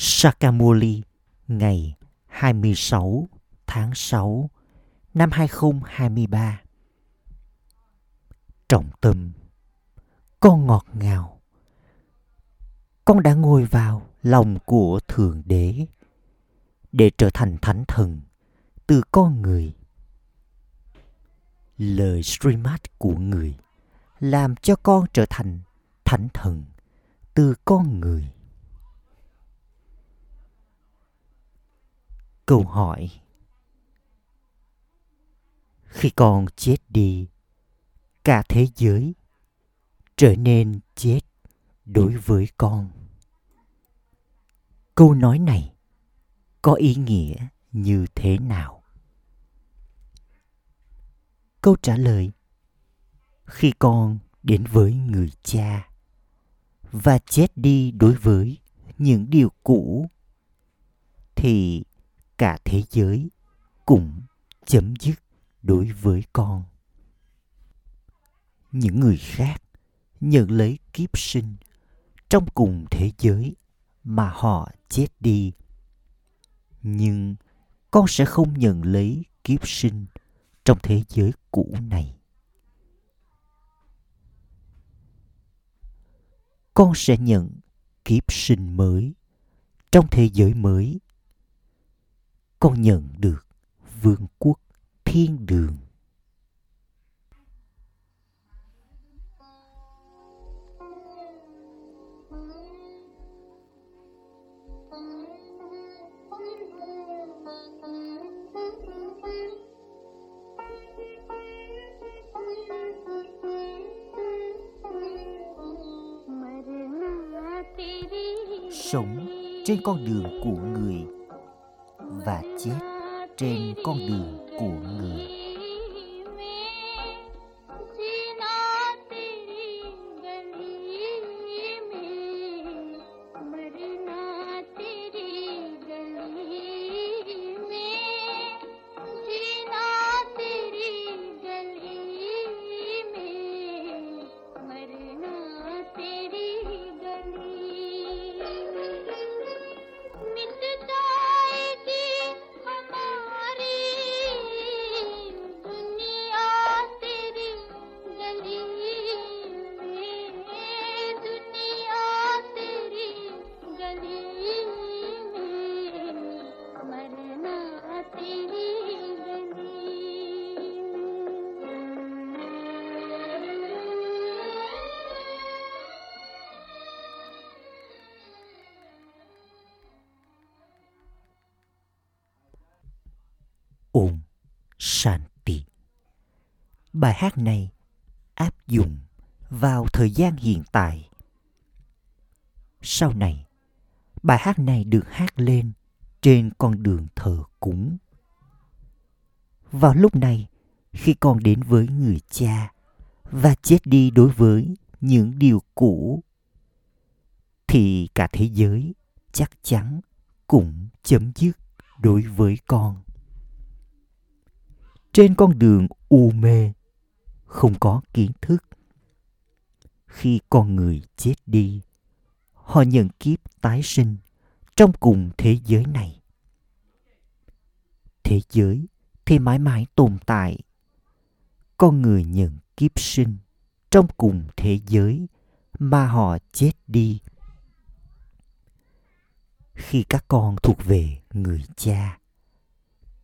Sakamori ngày 26 tháng 6 năm 2023. Trọng tâm, con ngọt ngào. Con đã ngồi vào lòng của Thượng Đế để trở thành thánh thần từ con người. Lời streamat của người làm cho con trở thành thánh thần từ con người. Câu hỏi: khi con chết đi, cả thế giới trở nên chết đối với con. Câu nói này có ý nghĩa như thế nào? Câu trả lời: khi con đến với người cha và chết đi đối với những điều cũ, thì cả thế giới cũng chấm dứt đối với con. Những người khác nhận lấy kiếp sinh trong cùng thế giới mà họ chết đi, nhưng con sẽ không nhận lấy kiếp sinh trong thế giới cũ này. Con sẽ nhận kiếp sinh mới trong thế giới mới. Con nhận được vương quốc thiên đường. Sống trên con đường của người và chết trên con đường của người. Om Shanti. Bài hát này áp dụng vào thời gian hiện tại. Sau này, bài hát này được hát lên trên con đường thờ cúng. Vào lúc này, khi con đến với người cha và chết đi đối với những điều cũ, thì cả thế giới chắc chắn cũng chấm dứt đối với con. Trên con đường u mê, không có kiến thức. Khi con người chết đi, họ nhận kiếp tái sinh trong cùng thế giới này. Thế giới thì mãi mãi tồn tại. Con người nhận kiếp sinh trong cùng thế giới mà họ chết đi. Khi các con thuộc về người cha,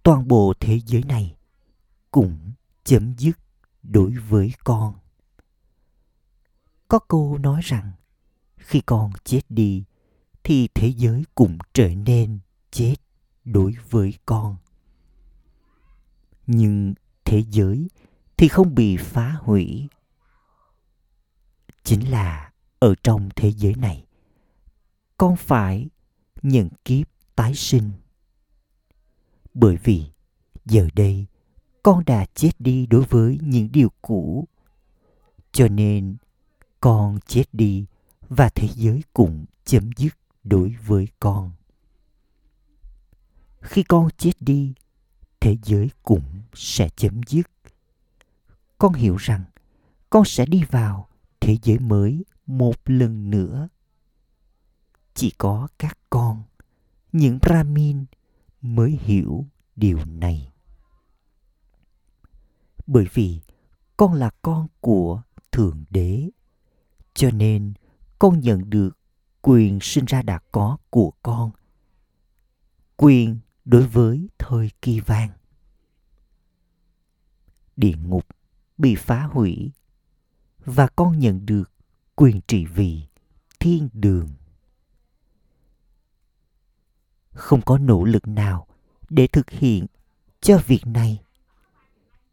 toàn bộ thế giới này cũng chấm dứt đối với con. Có câu nói rằng khi con chết đi thì thế giới cũng trở nên chết đối với con. Nhưng thế giới thì không bị phá hủy. Chính là ở trong thế giới này, con phải nhận kiếp tái sinh. Bởi vì giờ đây con đã chết đi đối với những điều cũ, cho nên con chết đi và thế giới cũng chấm dứt đối với con. Khi con chết đi, thế giới cũng sẽ chấm dứt. Con hiểu rằng con sẽ đi vào thế giới mới một lần nữa. Chỉ có các con những Brahmin mới hiểu điều này. Bởi vì con là con của Thượng Đế, cho nên con nhận được quyền sinh ra đã có của con, quyền đối với thời kỳ vàng. Địa ngục bị phá hủy và con nhận được quyền trị vì thiên đường. Không có nỗ lực nào để thực hiện cho việc này.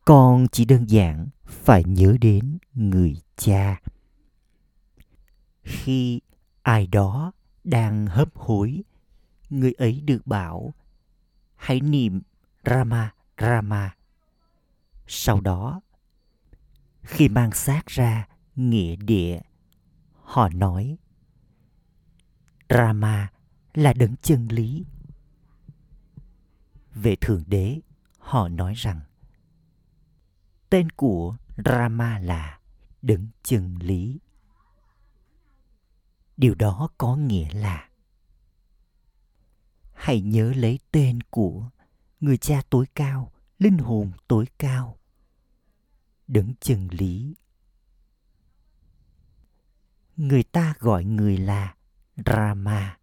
Con chỉ đơn giản phải nhớ đến người cha. Khi ai đó đang hấp hối, người ấy được bảo hãy niệm Rama Rama. Sau đó, khi mang xác ra nghĩa địa, họ nói Rama là đấng chân lý. Về Thượng Đế, họ nói rằng tên của Rama là đấng chân lý. Điều đó có nghĩa là hãy nhớ lấy tên của người cha tối cao, linh hồn tối cao, đấng chân lý. Người ta gọi người là Rama.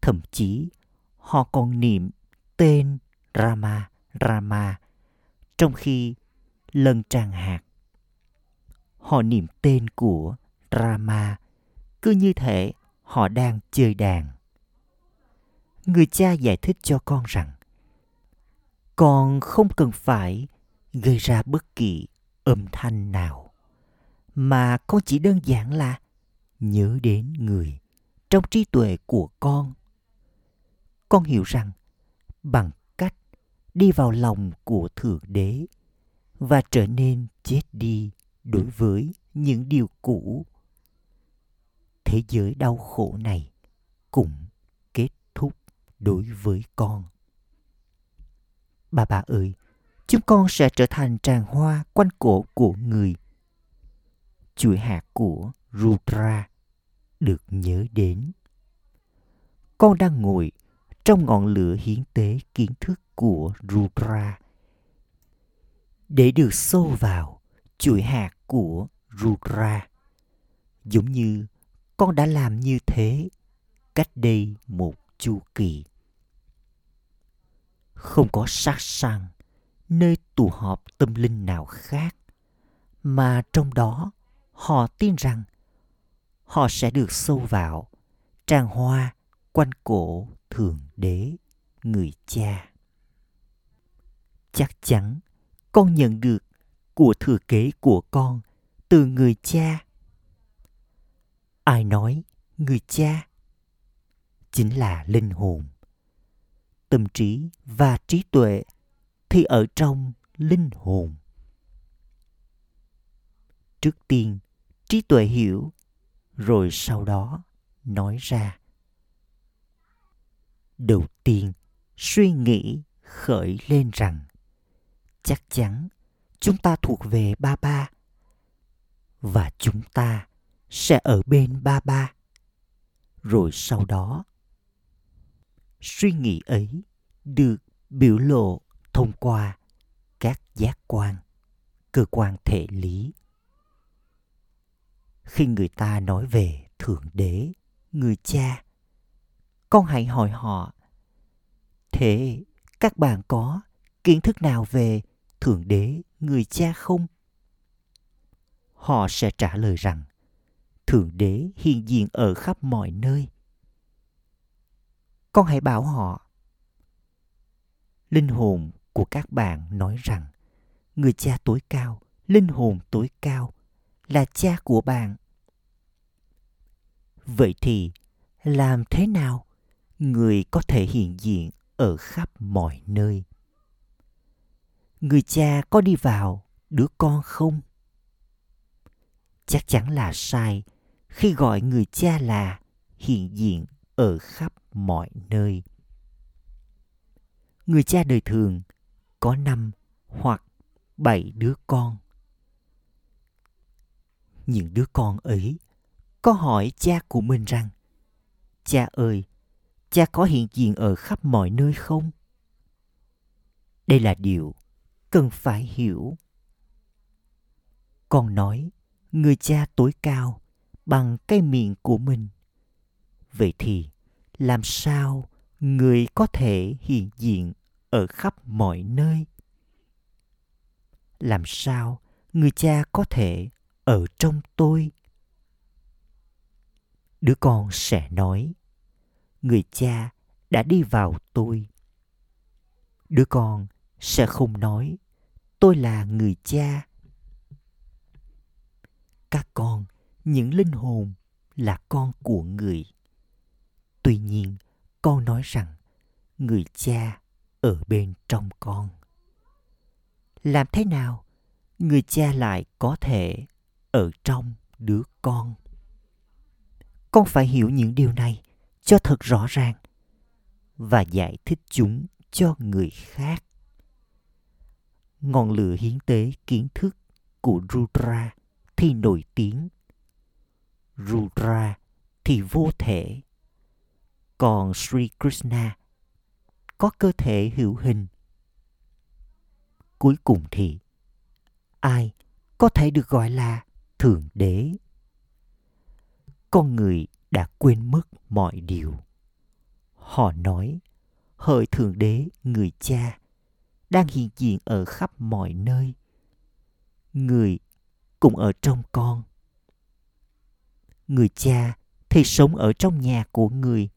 Thậm chí họ còn niệm tên Rama Rama trong khi lân tràng hạt. Họ niệm tên của Rama cứ như thể họ đang chơi đàn. Người cha giải thích cho con rằng con không cần phải gây ra bất kỳ âm thanh nào, mà con chỉ đơn giản là nhớ đến người trong trí tuệ của con. Con hiểu rằng bằng cách đi vào lòng của Thượng Đế và trở nên chết đi đối với những điều cũ, thế giới đau khổ này cũng kết thúc đối với con. Bà ơi, chúng con sẽ trở thành tràng hoa quanh cổ của người. Chuỗi hạt của Rudra được nhớ đến. Con đang ngồi trong ngọn lửa hiến tế kiến thức của Rudra để được xô vào chuỗi hạt của Rudra, giống như con đã làm như thế cách đây một chu kỳ. Không có satsang, nơi tụ họp tâm linh nào khác, mà trong đó họ tin rằng họ sẽ được xâu vào tràng hoa quanh cổ Thượng Đế, người cha. Chắc chắn con nhận được của thừa kế của con từ người cha. Ai nói người cha? Chính là linh hồn. Tâm trí và trí tuệ thì ở trong linh hồn. Trước tiên, trí tuệ hiểu, rồi sau đó nói ra. Đầu tiên, suy nghĩ khởi lên rằng chắc chắn chúng ta thuộc về Ba Ba và chúng ta sẽ ở bên Ba Ba. Rồi sau đó, suy nghĩ ấy được biểu lộ thông qua các giác quan, cơ quan thể lý. Khi người ta nói về Thượng Đế, người cha, con hãy hỏi họ, thế các bạn có kiến thức nào về Thượng Đế, người cha không? Họ sẽ trả lời rằng Thượng Đế hiện diện ở khắp mọi nơi. Con hãy bảo họ, linh hồn của các bạn nói rằng người cha tối cao, linh hồn tối cao là cha của bạn. Vậy thì làm thế nào người có thể hiện diện ở khắp mọi nơi? Người cha có đi vào đứa con không? Chắc chắn là sai khi gọi người cha là hiện diện ở khắp mọi nơi. Người cha đời thường có 5 hoặc 7 đứa con. Những đứa con ấy có hỏi cha của mình rằng, cha ơi, Cha có hiện diện ở khắp mọi nơi không? Đây là điều cần phải hiểu. Con nói người cha tối cao bằng cái miệng của mình. Vậy thì làm sao người có thể hiện diện ở khắp mọi nơi? Làm sao người cha có thể ở trong tôi? Đứa con sẽ nói, người cha đã đi vào tôi. Đứa con sẽ không nói, tôi là người cha. Các con, những linh hồn là con của người. Tuy nhiên, con nói rằng người cha ở bên trong con. Làm thế nào người cha lại có thể ở trong đứa con? Con phải hiểu những điều này cho thật rõ ràng và giải thích chúng cho người khác. Ngọn lửa hiến tế kiến thức của Rudra thì nổi tiếng. Rudra thì vô thể. Còn Sri Krishna có cơ thể hữu hình. Cuối cùng thì ai có thể được gọi là Thượng Đế? Con người đã quên mất mọi điều. Họ nói, hỡi Thượng Đế người cha đang hiện diện ở khắp mọi nơi. Người cũng ở trong con. Người cha thì sống ở trong nhà của người.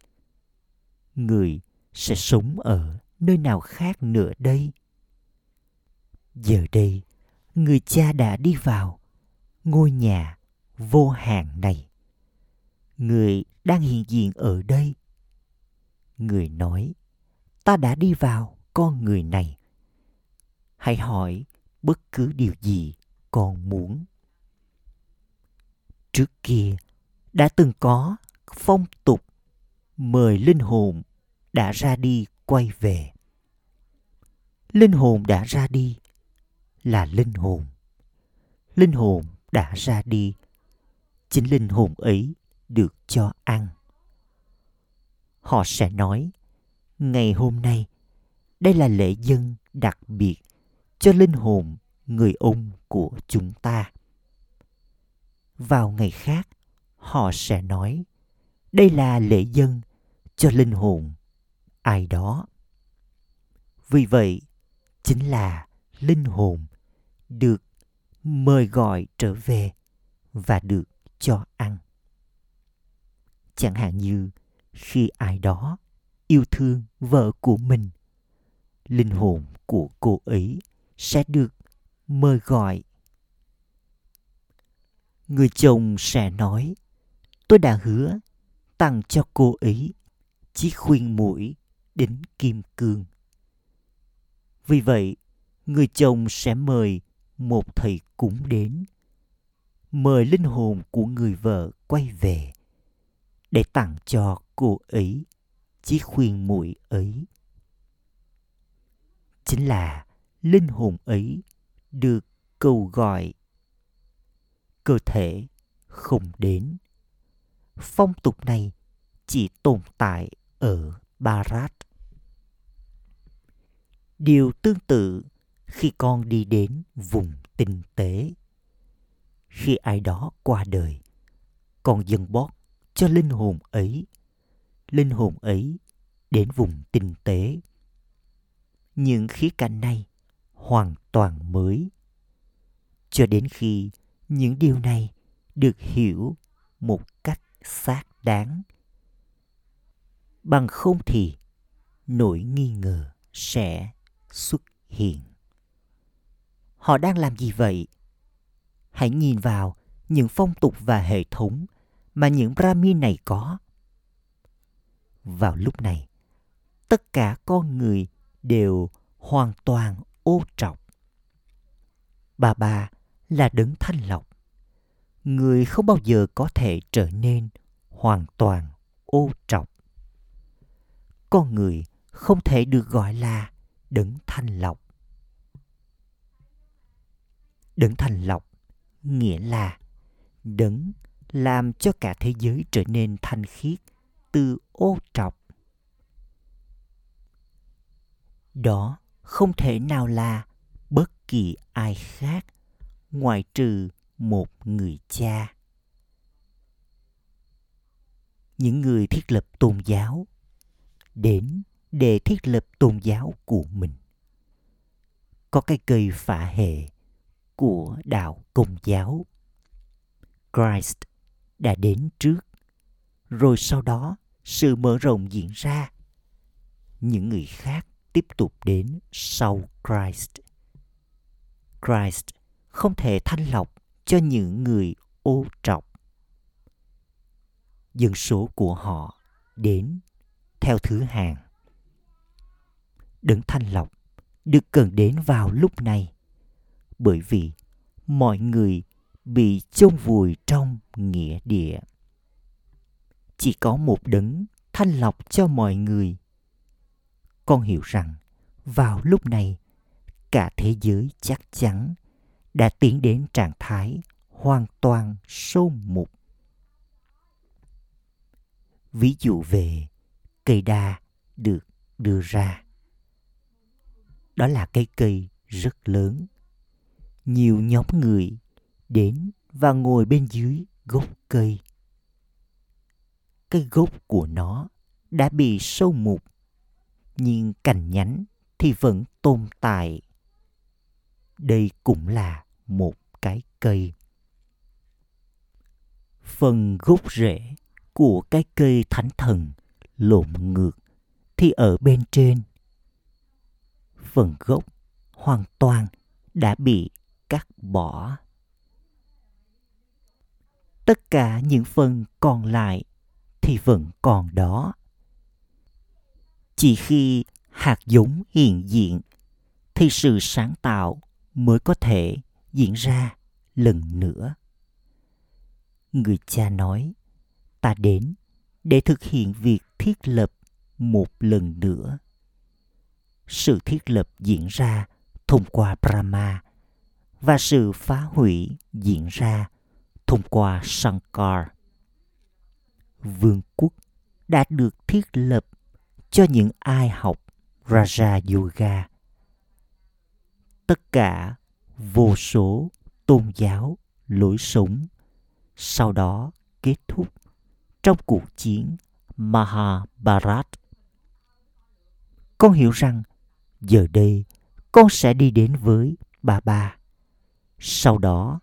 Người sẽ sống ở nơi nào khác nữa đây? Giờ đây, người cha đã đi vào ngôi nhà vô hạn này. Người đang hiện diện ở đây. Người nói, ta đã đi vào con người này. Hãy hỏi bất cứ điều gì con muốn. Trước kia đã từng có phong tục mời linh hồn đã ra đi quay về. Linh hồn đã ra đi là linh hồn. Linh hồn đã ra đi, chính linh hồn ấy được cho ăn. Họ sẽ nói, ngày hôm nay, đây là lễ dâng đặc biệt cho linh hồn người ông của chúng ta. Vào ngày khác, họ sẽ nói, đây là lễ dâng cho linh hồn ai đó. Vì vậy, chính là linh hồn được mời gọi trở về và được cho ăn. Chẳng hạn như khi ai đó yêu thương vợ của mình, linh hồn của cô ấy sẽ được mời gọi. Người chồng sẽ nói, tôi đã hứa tặng cho cô ấy chiếc khuyên mũi đính kim cương. Vì vậy, người chồng sẽ mời một thầy cúng đến, mời linh hồn của người vợ quay về để tặng cho cô ấy chiếc khuyên mũi ấy. Chính là linh hồn ấy được cầu gọi. Cơ thể không đến. Phong tục này chỉ tồn tại ở Bharat. Điều tương tự khi con đi đến vùng tinh tế. Khi ai đó qua đời, con dâng bót cho linh hồn ấy. Linh hồn ấy đến vùng tinh tế. Những khía cạnh này hoàn toàn mới. Cho đến khi những điều này được hiểu một cách xác đáng. Bằng không thì nỗi nghi ngờ sẽ xuất hiện. Họ đang làm gì vậy? Hãy nhìn vào những phong tục và hệ thống mà những Brahmin này có. Vào lúc này, tất cả con người đều hoàn toàn ô trọc. Bà là đấng thanh lọc. Người không bao giờ có thể trở nên hoàn toàn ô trọc. Con người không thể được gọi là đấng thanh lọc. Đấng thanh lọc nghĩa là đấng làm cho cả thế giới trở nên thanh khiết từ ô trọc. Đó không thể nào là bất kỳ ai khác ngoại trừ một người cha. Những người thiết lập tôn giáo đến để thiết lập tôn giáo của mình có cái cây phả hệ của đạo Công giáo. Christ đã đến trước, rồi sau đó sự mở rộng diễn ra. Những người khác tiếp tục đến sau Christ. Christ không thể thanh lọc cho những người ô trọc. Dân số của họ đến theo thứ hạng. Đấng thanh lọc được cần đến vào lúc này, bởi vì mọi người bị chôn vùi trong nghĩa địa. Chỉ có một đấng thanh lọc cho mọi người. Con hiểu rằng vào lúc này, cả thế giới chắc chắn đã tiến đến trạng thái hoàn toàn sôi mục. Ví dụ về cây đa được đưa ra. Đó là cái cây rất lớn. Nhiều nhóm người đến và ngồi bên dưới gốc cây. Cái gốc của nó đã bị sâu mục, nhưng cành nhánh thì vẫn tồn tại. Đây cũng là một cái cây. Phần gốc rễ của cái cây thánh thần lộn ngược thì ở bên trên. Phần gốc hoàn toàn đã bị cắt bỏ. Tất cả những phần còn lại thì vẫn còn đó. Chỉ khi hạt giống hiện diện thì sự sáng tạo mới có thể diễn ra lần nữa. Người cha nói, ta đến để thực hiện việc thiết lập một lần nữa. Sự thiết lập diễn ra thông qua Brahma và sự phá hủy diễn ra thông qua Shankar. Vương quốc đã được thiết lập cho những ai học Raja Yoga. Tất cả vô số tôn giáo, lối sống sau đó kết thúc trong cuộc chiến Mahabharat. Con hiểu rằng giờ đây con sẽ đi đến với Baba. Sau đó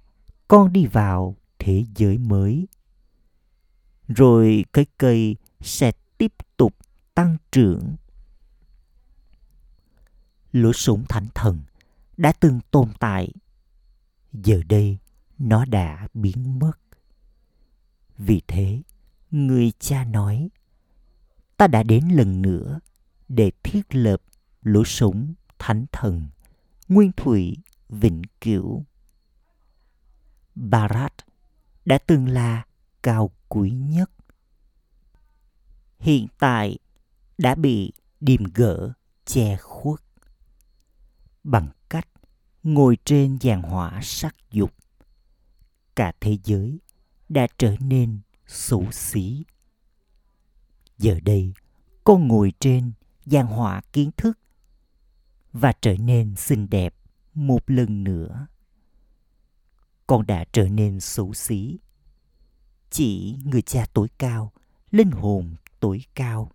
con đi vào thế giới mới. Rồi cái cây sẽ tiếp tục tăng trưởng. Lối sống thánh thần đã từng tồn tại. Giờ đây nó đã biến mất. Vì thế, người cha nói, ta đã đến lần nữa để thiết lập lối sống thánh thần, nguyên thủy, vĩnh cửu. Bharat đã từng là cao quý nhất. Hiện tại đã bị điềm gỡ che khuất bằng cách ngồi trên giàn hỏa sắc dục. Cả thế giới đã trở nên xấu xí. Giờ đây con ngồi trên giàn hỏa kiến thức và trở nên xinh đẹp một lần nữa. Con đã trở nên xấu xí. Chỉ người cha tối cao, linh hồn tối cao,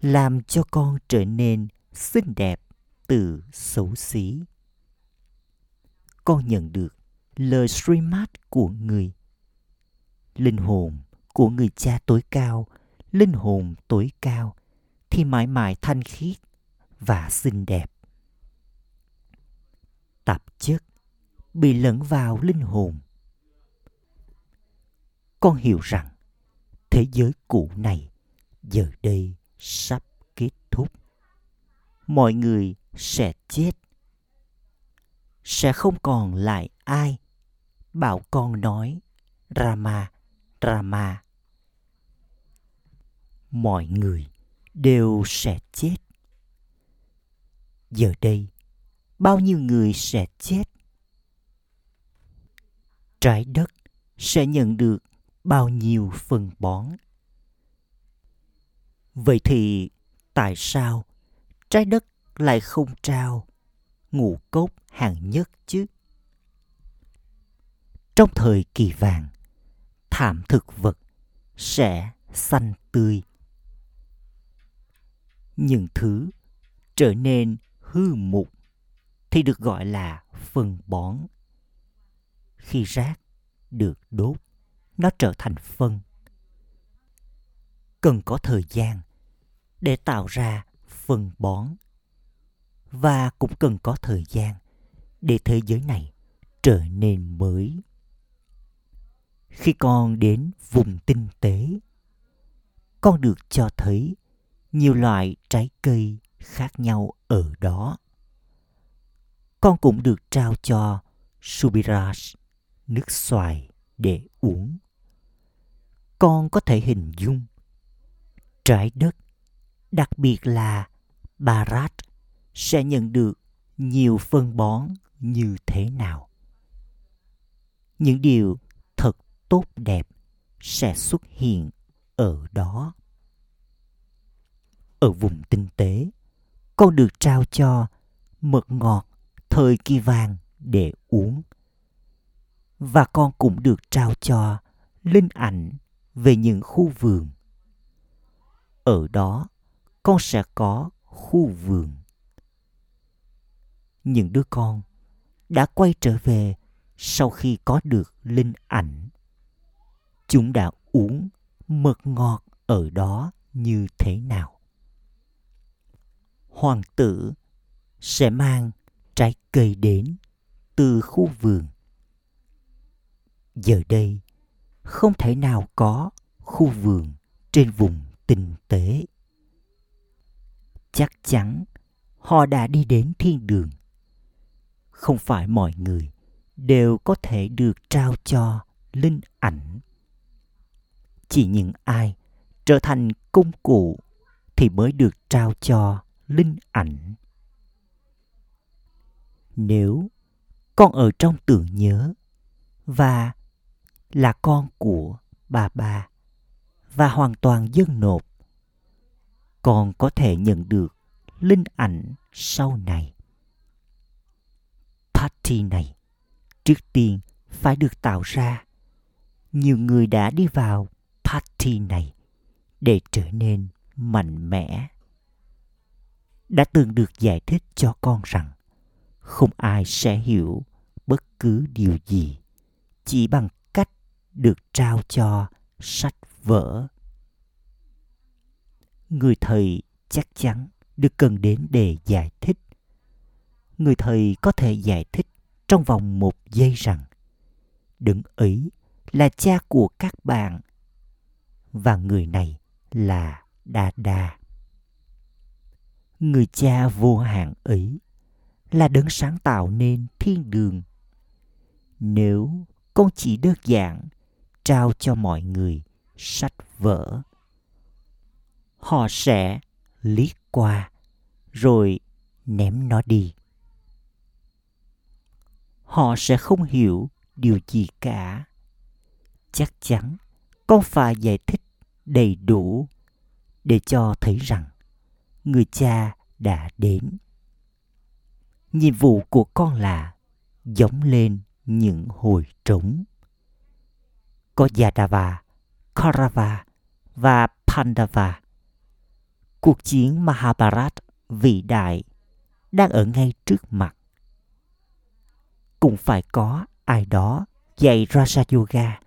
làm cho con trở nên xinh đẹp từ xấu xí. Con nhận được lời Srimad của người. Linh hồn của người cha tối cao, linh hồn tối cao thì mãi mãi thanh khiết và xinh đẹp. Tạp chất bị lẫn vào linh hồn. Con hiểu rằng thế giới cũ này giờ đây sắp kết thúc. Mọi người sẽ chết. Sẽ không còn lại ai bảo con nói Rama, Rama. Mọi người đều sẽ chết. Giờ đây, bao nhiêu người sẽ chết? Trái đất sẽ nhận được bao nhiêu phân bón? Vậy thì tại sao trái đất lại không trao ngũ cốc hạng nhất chứ. Trong thời kỳ vàng, thảm thực vật sẽ xanh tươi. Những thứ trở nên hư mục thì được gọi là phân bón. Khi rác được đốt, nó trở thành phân. Cần có thời gian để tạo ra phân bón, và cũng cần có thời gian để thế giới này trở nên mới. Khi con đến vùng tinh tế, con được cho thấy nhiều loại trái cây khác nhau ở đó. Con cũng được trao cho Subiraj, nước xoài để uống. Con có thể hình dung trái đất, đặc biệt là Bharat, sẽ nhận được nhiều phân bón như thế nào. Những điều thật tốt đẹp sẽ xuất hiện ở đó. Ở vùng tinh tế, con được trao cho mật ngọt thời kỳ vàng để uống. Và con cũng được trao cho linh ảnh về những khu vườn. Ở đó, con sẽ có khu vườn. Những đứa con đã quay trở về sau khi có được linh ảnh. Chúng đã uống mật ngọt ở đó như thế nào? Hoàng tử sẽ mang trái cây đến từ khu vườn. Giờ đây, không thể nào có khu vườn trên vùng tinh tế. Chắc chắn họ đã đi đến thiên đường. Không phải mọi người đều có thể được trao cho linh ảnh. Chỉ những ai trở thành công cụ thì mới được trao cho linh ảnh. Nếu con ở trong tưởng nhớ và là con của Baba và hoàn toàn dâng nộp, con có thể nhận được linh ảnh sau này. Party này trước tiên phải được tạo ra. Nhiều người đã đi vào party này để trở nên mạnh mẽ. Đã từng được giải thích cho con rằng không ai sẽ hiểu bất cứ điều gì chỉ bằng cách được trao cho sách vở. Người thầy chắc chắn được cần đến để giải thích. Người thầy có thể giải thích trong vòng 1 giây rằng đấng ấy là cha của các bạn và người này là Đa-đa. Người cha vô hạn ấy là đấng sáng tạo nên thiên đường. Nếu con chỉ đơn giản trao cho mọi người sách vở, họ sẽ liếc qua rồi ném nó đi. Họ sẽ không hiểu điều gì cả. Chắc chắn con phải giải thích đầy đủ để cho thấy rằng người cha đã đến. Nhiệm vụ của con là giống lên những hồi trống. Có Yadava, Kaurava và Pandava. Cuộc chiến Mahabharat vĩ đại đang ở ngay trước mặt. Cũng phải có ai đó dạy Raja Yoga,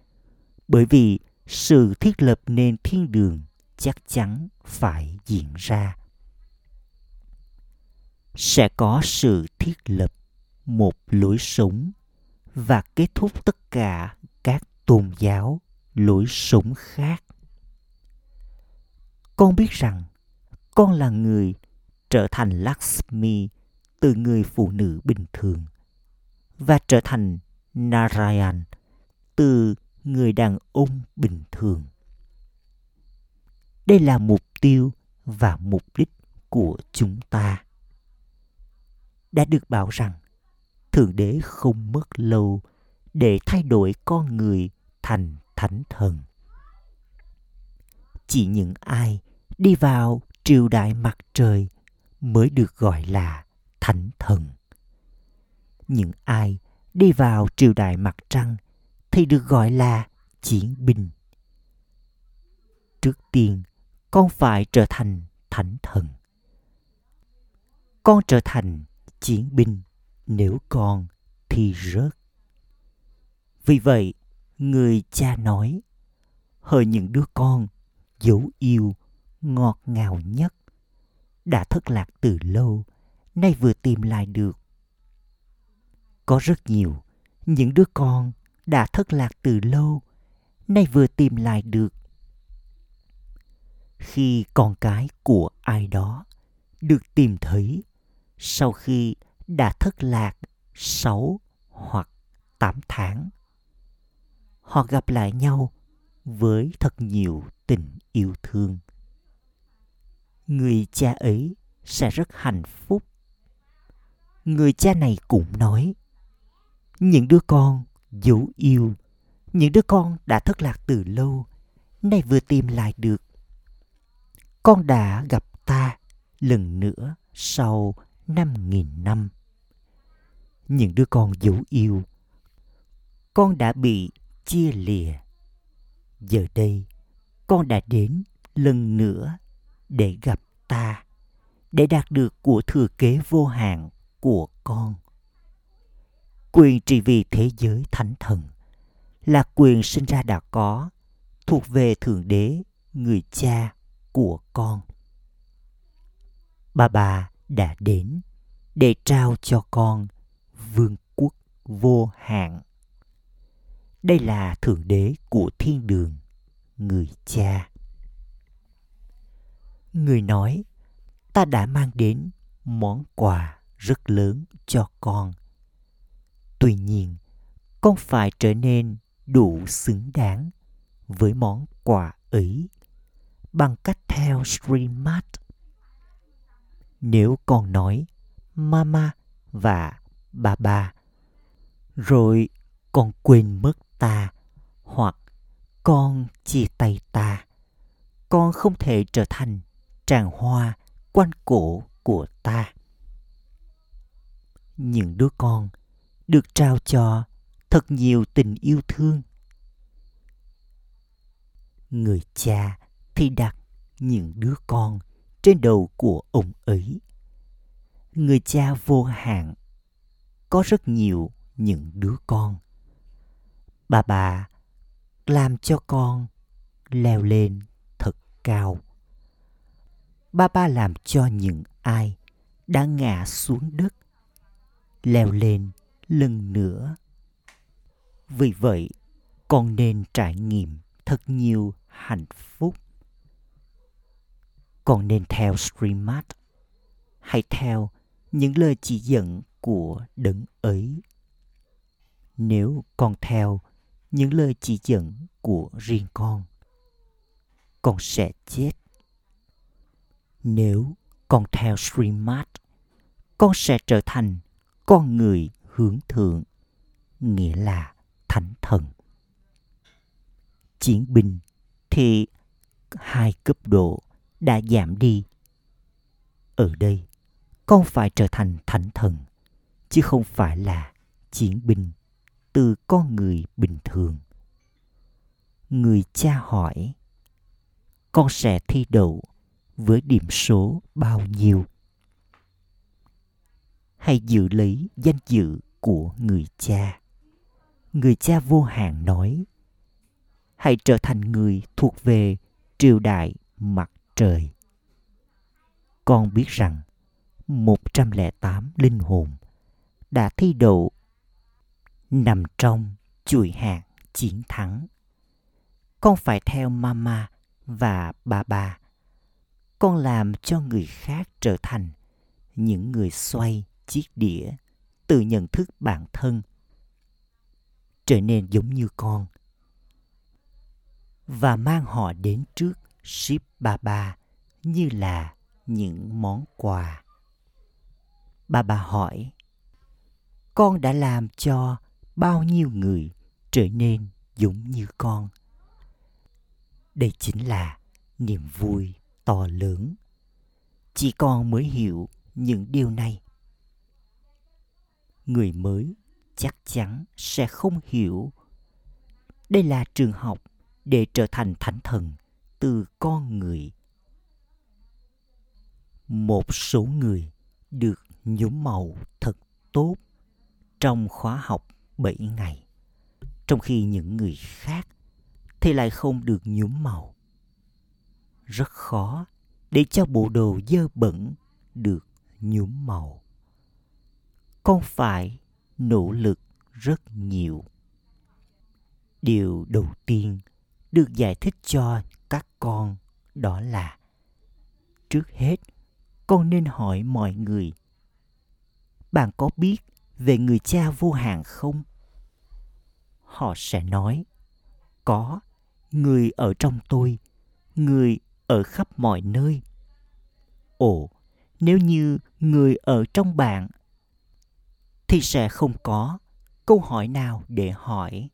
bởi vì sự thiết lập nên thiên đường chắc chắn phải diễn ra. Sẽ có sự thiết lập một lối sống và kết thúc tất cả các tôn giáo, lối sống khác. Con biết rằng con là người trở thành Lakshmi từ người phụ nữ bình thường và trở thành Narayan từ người đàn ông bình thường. Đây là mục tiêu và mục đích của chúng ta. Đã được bảo rằng Thượng Đế không mất lâu để thay đổi con người thành thánh thần. Chỉ những ai đi vào triều đại mặt trời mới được gọi là thánh thần. Những ai đi vào triều đại mặt trăng thì được gọi là chiến binh. Trước tiên, con phải trở thành thánh thần. Con trở thành chiến binh nếu con thi rớt. Vì vậy, người cha nói, hỡi những đứa con dấu yêu, ngọt ngào nhất, đã thất lạc từ lâu, nay vừa tìm lại được. Có rất nhiều những đứa con đã thất lạc từ lâu, nay vừa tìm lại được. Khi con cái của ai đó được tìm thấy sau khi đã thất lạc 6 hoặc 8 tháng, họ gặp lại nhau với thật nhiều tình yêu thương. Người cha ấy sẽ rất hạnh phúc. Người cha này cũng nói, những đứa con dấu yêu, những đứa con đã thất lạc từ lâu, nay vừa tìm lại được. Con đã gặp ta lần nữa sau 5.000 năm. Những đứa con dấu yêu, con đã bị chia lìa. Giờ đây, con đã đến lần nữa để gặp ta, để đạt được của thừa kế vô hạn của con. Quyền trị vì thế giới thánh thần là quyền sinh ra đã có, thuộc về Thượng Đế, người cha của con. Bà đã đến để trao cho con vương quốc vô hạn. Đây là Thượng Đế của thiên đường, người cha. Người nói, ta đã mang đến món quà rất lớn cho con. Tuy nhiên, con phải trở nên đủ xứng đáng với món quà ấy bằng cách theo Srimad. Nếu con nói Mama và Baba, rồi con quên mất ta hoặc con chia tay ta, con không thể trở thành tràng hoa quanh cổ của ta. Những đứa con được trao cho thật nhiều tình yêu thương. Người cha thì đặt những đứa con trên đầu của ông ấy. Người cha vô hạn có rất nhiều những đứa con. Bà làm cho con leo lên thật cao. Bà làm cho những ai đã ngã xuống đất leo lên lần nữa. Vì vậy, con nên trải nghiệm thật nhiều hạnh phúc. Con nên theo Srimad, hãy theo những lời chỉ dẫn của đấng ấy. Nếu con theo những lời chỉ dẫn của riêng con sẽ chết. Nếu con theo Srimad, con sẽ trở thành con người hướng thượng, nghĩa là thánh thần. Chiến binh thì 2 cấp độ đã giảm đi. Ở đây, con phải trở thành thánh thần, chứ không phải là chiến binh từ con người bình thường. Người cha hỏi, con sẽ thi đậu với điểm số bao nhiêu? Hãy giữ lấy danh dự của người cha. Người cha vô hạn nói, hãy trở thành người thuộc về triều đại mặt trời. Con biết rằng 108 linh hồn đã thi đậu nằm trong chuỗi hạt chiến thắng. Con phải theo Mama và Baba. Con làm cho người khác trở thành những người xoay chiếc đĩa từ nhận thức bản thân, trở nên giống như con, và mang họ đến trước Shiv Baba như là những món quà. Baba hỏi, con đã làm cho bao nhiêu người trở nên giống như con? Đây chính là niềm vui to lớn. Chỉ con mới hiểu những điều này. Người mới chắc chắn sẽ không hiểu. Đây là trường học để trở thành thánh thần từ con người. Một số người được nhuốm màu thật tốt trong khóa học 7 ngày, trong khi những người khác thì lại không được nhuốm màu. Rất khó để cho bộ đồ dơ bẩn được nhuốm màu. Con phải nỗ lực rất nhiều. Điều đầu tiên được giải thích cho các con đó là trước hết con nên hỏi mọi người: bạn có biết về người cha vô hạn không? Họ sẽ nói: có, người ở trong tôi, người ở khắp mọi nơi. Ồ, nếu như người ở trong bạn thì sẽ không có câu hỏi nào để hỏi.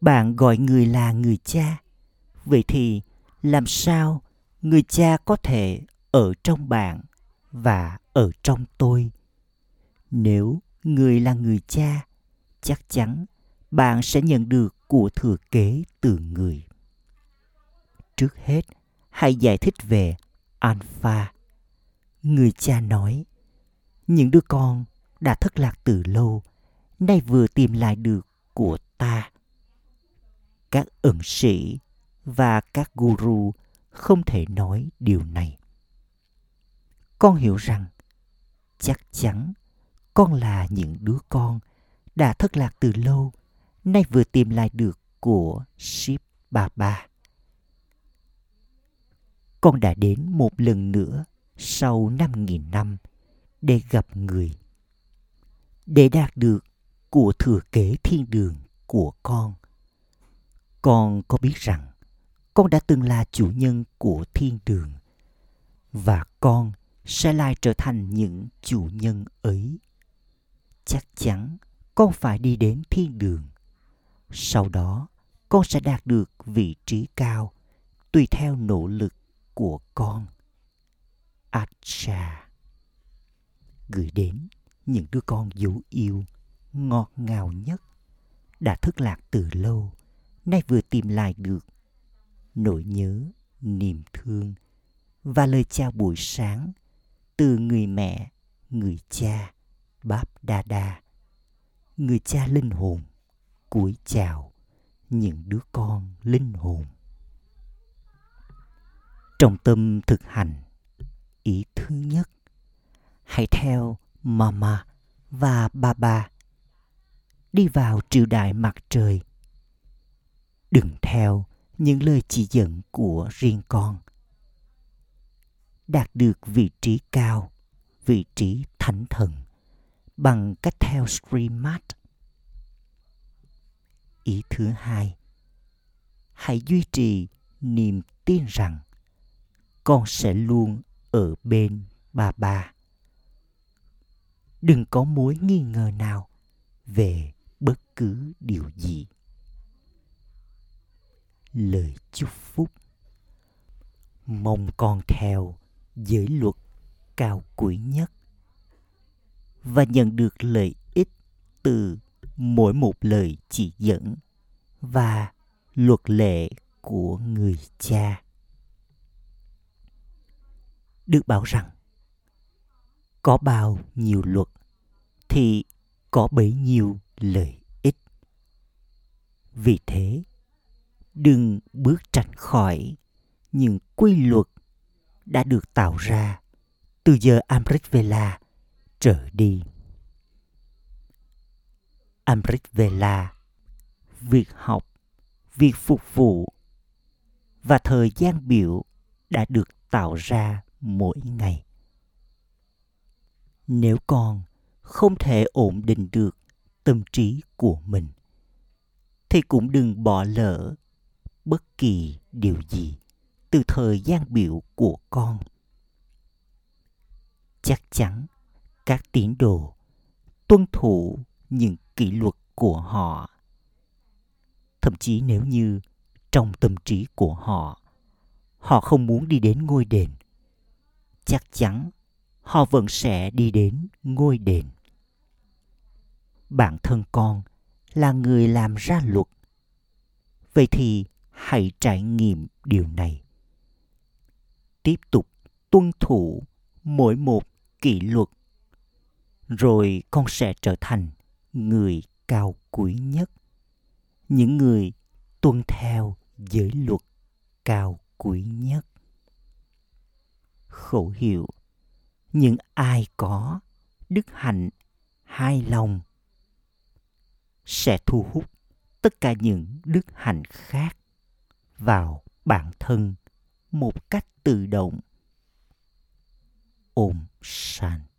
Bạn gọi người là người cha, vậy thì làm sao người cha có thể ở trong bạn và ở trong tôi? Nếu người là người cha, chắc chắn bạn sẽ nhận được của thừa kế từ người. Trước hết, hãy giải thích về Alpha. Người cha nói: những đứa con đã thất lạc từ lâu, nay vừa tìm lại được của ta. Các ẩn sĩ và các guru không thể nói điều này. Con hiểu rằng, chắc chắn con là những đứa con đã thất lạc từ lâu, nay vừa tìm lại được của Shiv Baba. Con đã đến một lần nữa sau 5.000 năm để gặp người, để đạt được của thừa kế thiên đường của con. Con có biết rằng con đã từng là chủ nhân của thiên đường và con sẽ lại trở thành những chủ nhân ấy. Chắc chắn con phải đi đến thiên đường. Sau đó con sẽ đạt được vị trí cao tùy theo nỗ lực của con. Acha gửi đến những đứa con dấu yêu ngọt ngào nhất, đã thất lạc từ lâu, nay vừa tìm lại được nỗi nhớ, niềm thương và lời chào buổi sáng từ người mẹ, người cha, Báp Đa Đa, người cha linh hồn, cúi chào những đứa con linh hồn. Trong tâm thực hành, ý thứ nhất, hãy theo Mama và Baba đi vào triều đại mặt trời. Đừng theo những lời chỉ dẫn của riêng con. Đạt được vị trí cao, vị trí thánh thần bằng cách theo Srimad. Ý thứ hai, hãy duy trì niềm tin rằng con sẽ luôn ở bên Baba. Đừng có mối nghi ngờ nào về bất cứ điều gì. Lời chúc phúc. Mong con theo giới luật cao quý nhất và nhận được lợi ích từ mỗi một lời chỉ dẫn và luật lệ của người cha. Được bảo rằng có bao nhiêu luật thì có bấy nhiêu lợi ích. Vì thế, đừng bước tránh khỏi những quy luật đã được tạo ra từ giờ Amrit Vela trở đi. Amrit Vela, việc học, việc phục vụ và thời gian biểu đã được tạo ra mỗi ngày. Nếu con không thể ổn định được tâm trí của mình, thì cũng đừng bỏ lỡ bất kỳ điều gì từ thời gian biểu của con. Chắc chắn các tín đồ tuân thủ những kỷ luật của họ. Thậm chí nếu như trong tâm trí của họ, họ không muốn đi đến ngôi đền, chắc chắn họ vẫn sẽ đi đến ngôi đền. Bản thân con là người làm ra luật. Vậy thì hãy trải nghiệm điều này. Tiếp tục tuân thủ mỗi một kỷ luật. Rồi con sẽ trở thành người cao quý nhất. Những người tuân theo giới luật cao quý nhất. Khẩu hiệu: những ai có đức hạnh hài lòng sẽ thu hút tất cả những đức hạnh khác vào bản thân một cách tự động. Om Shanti.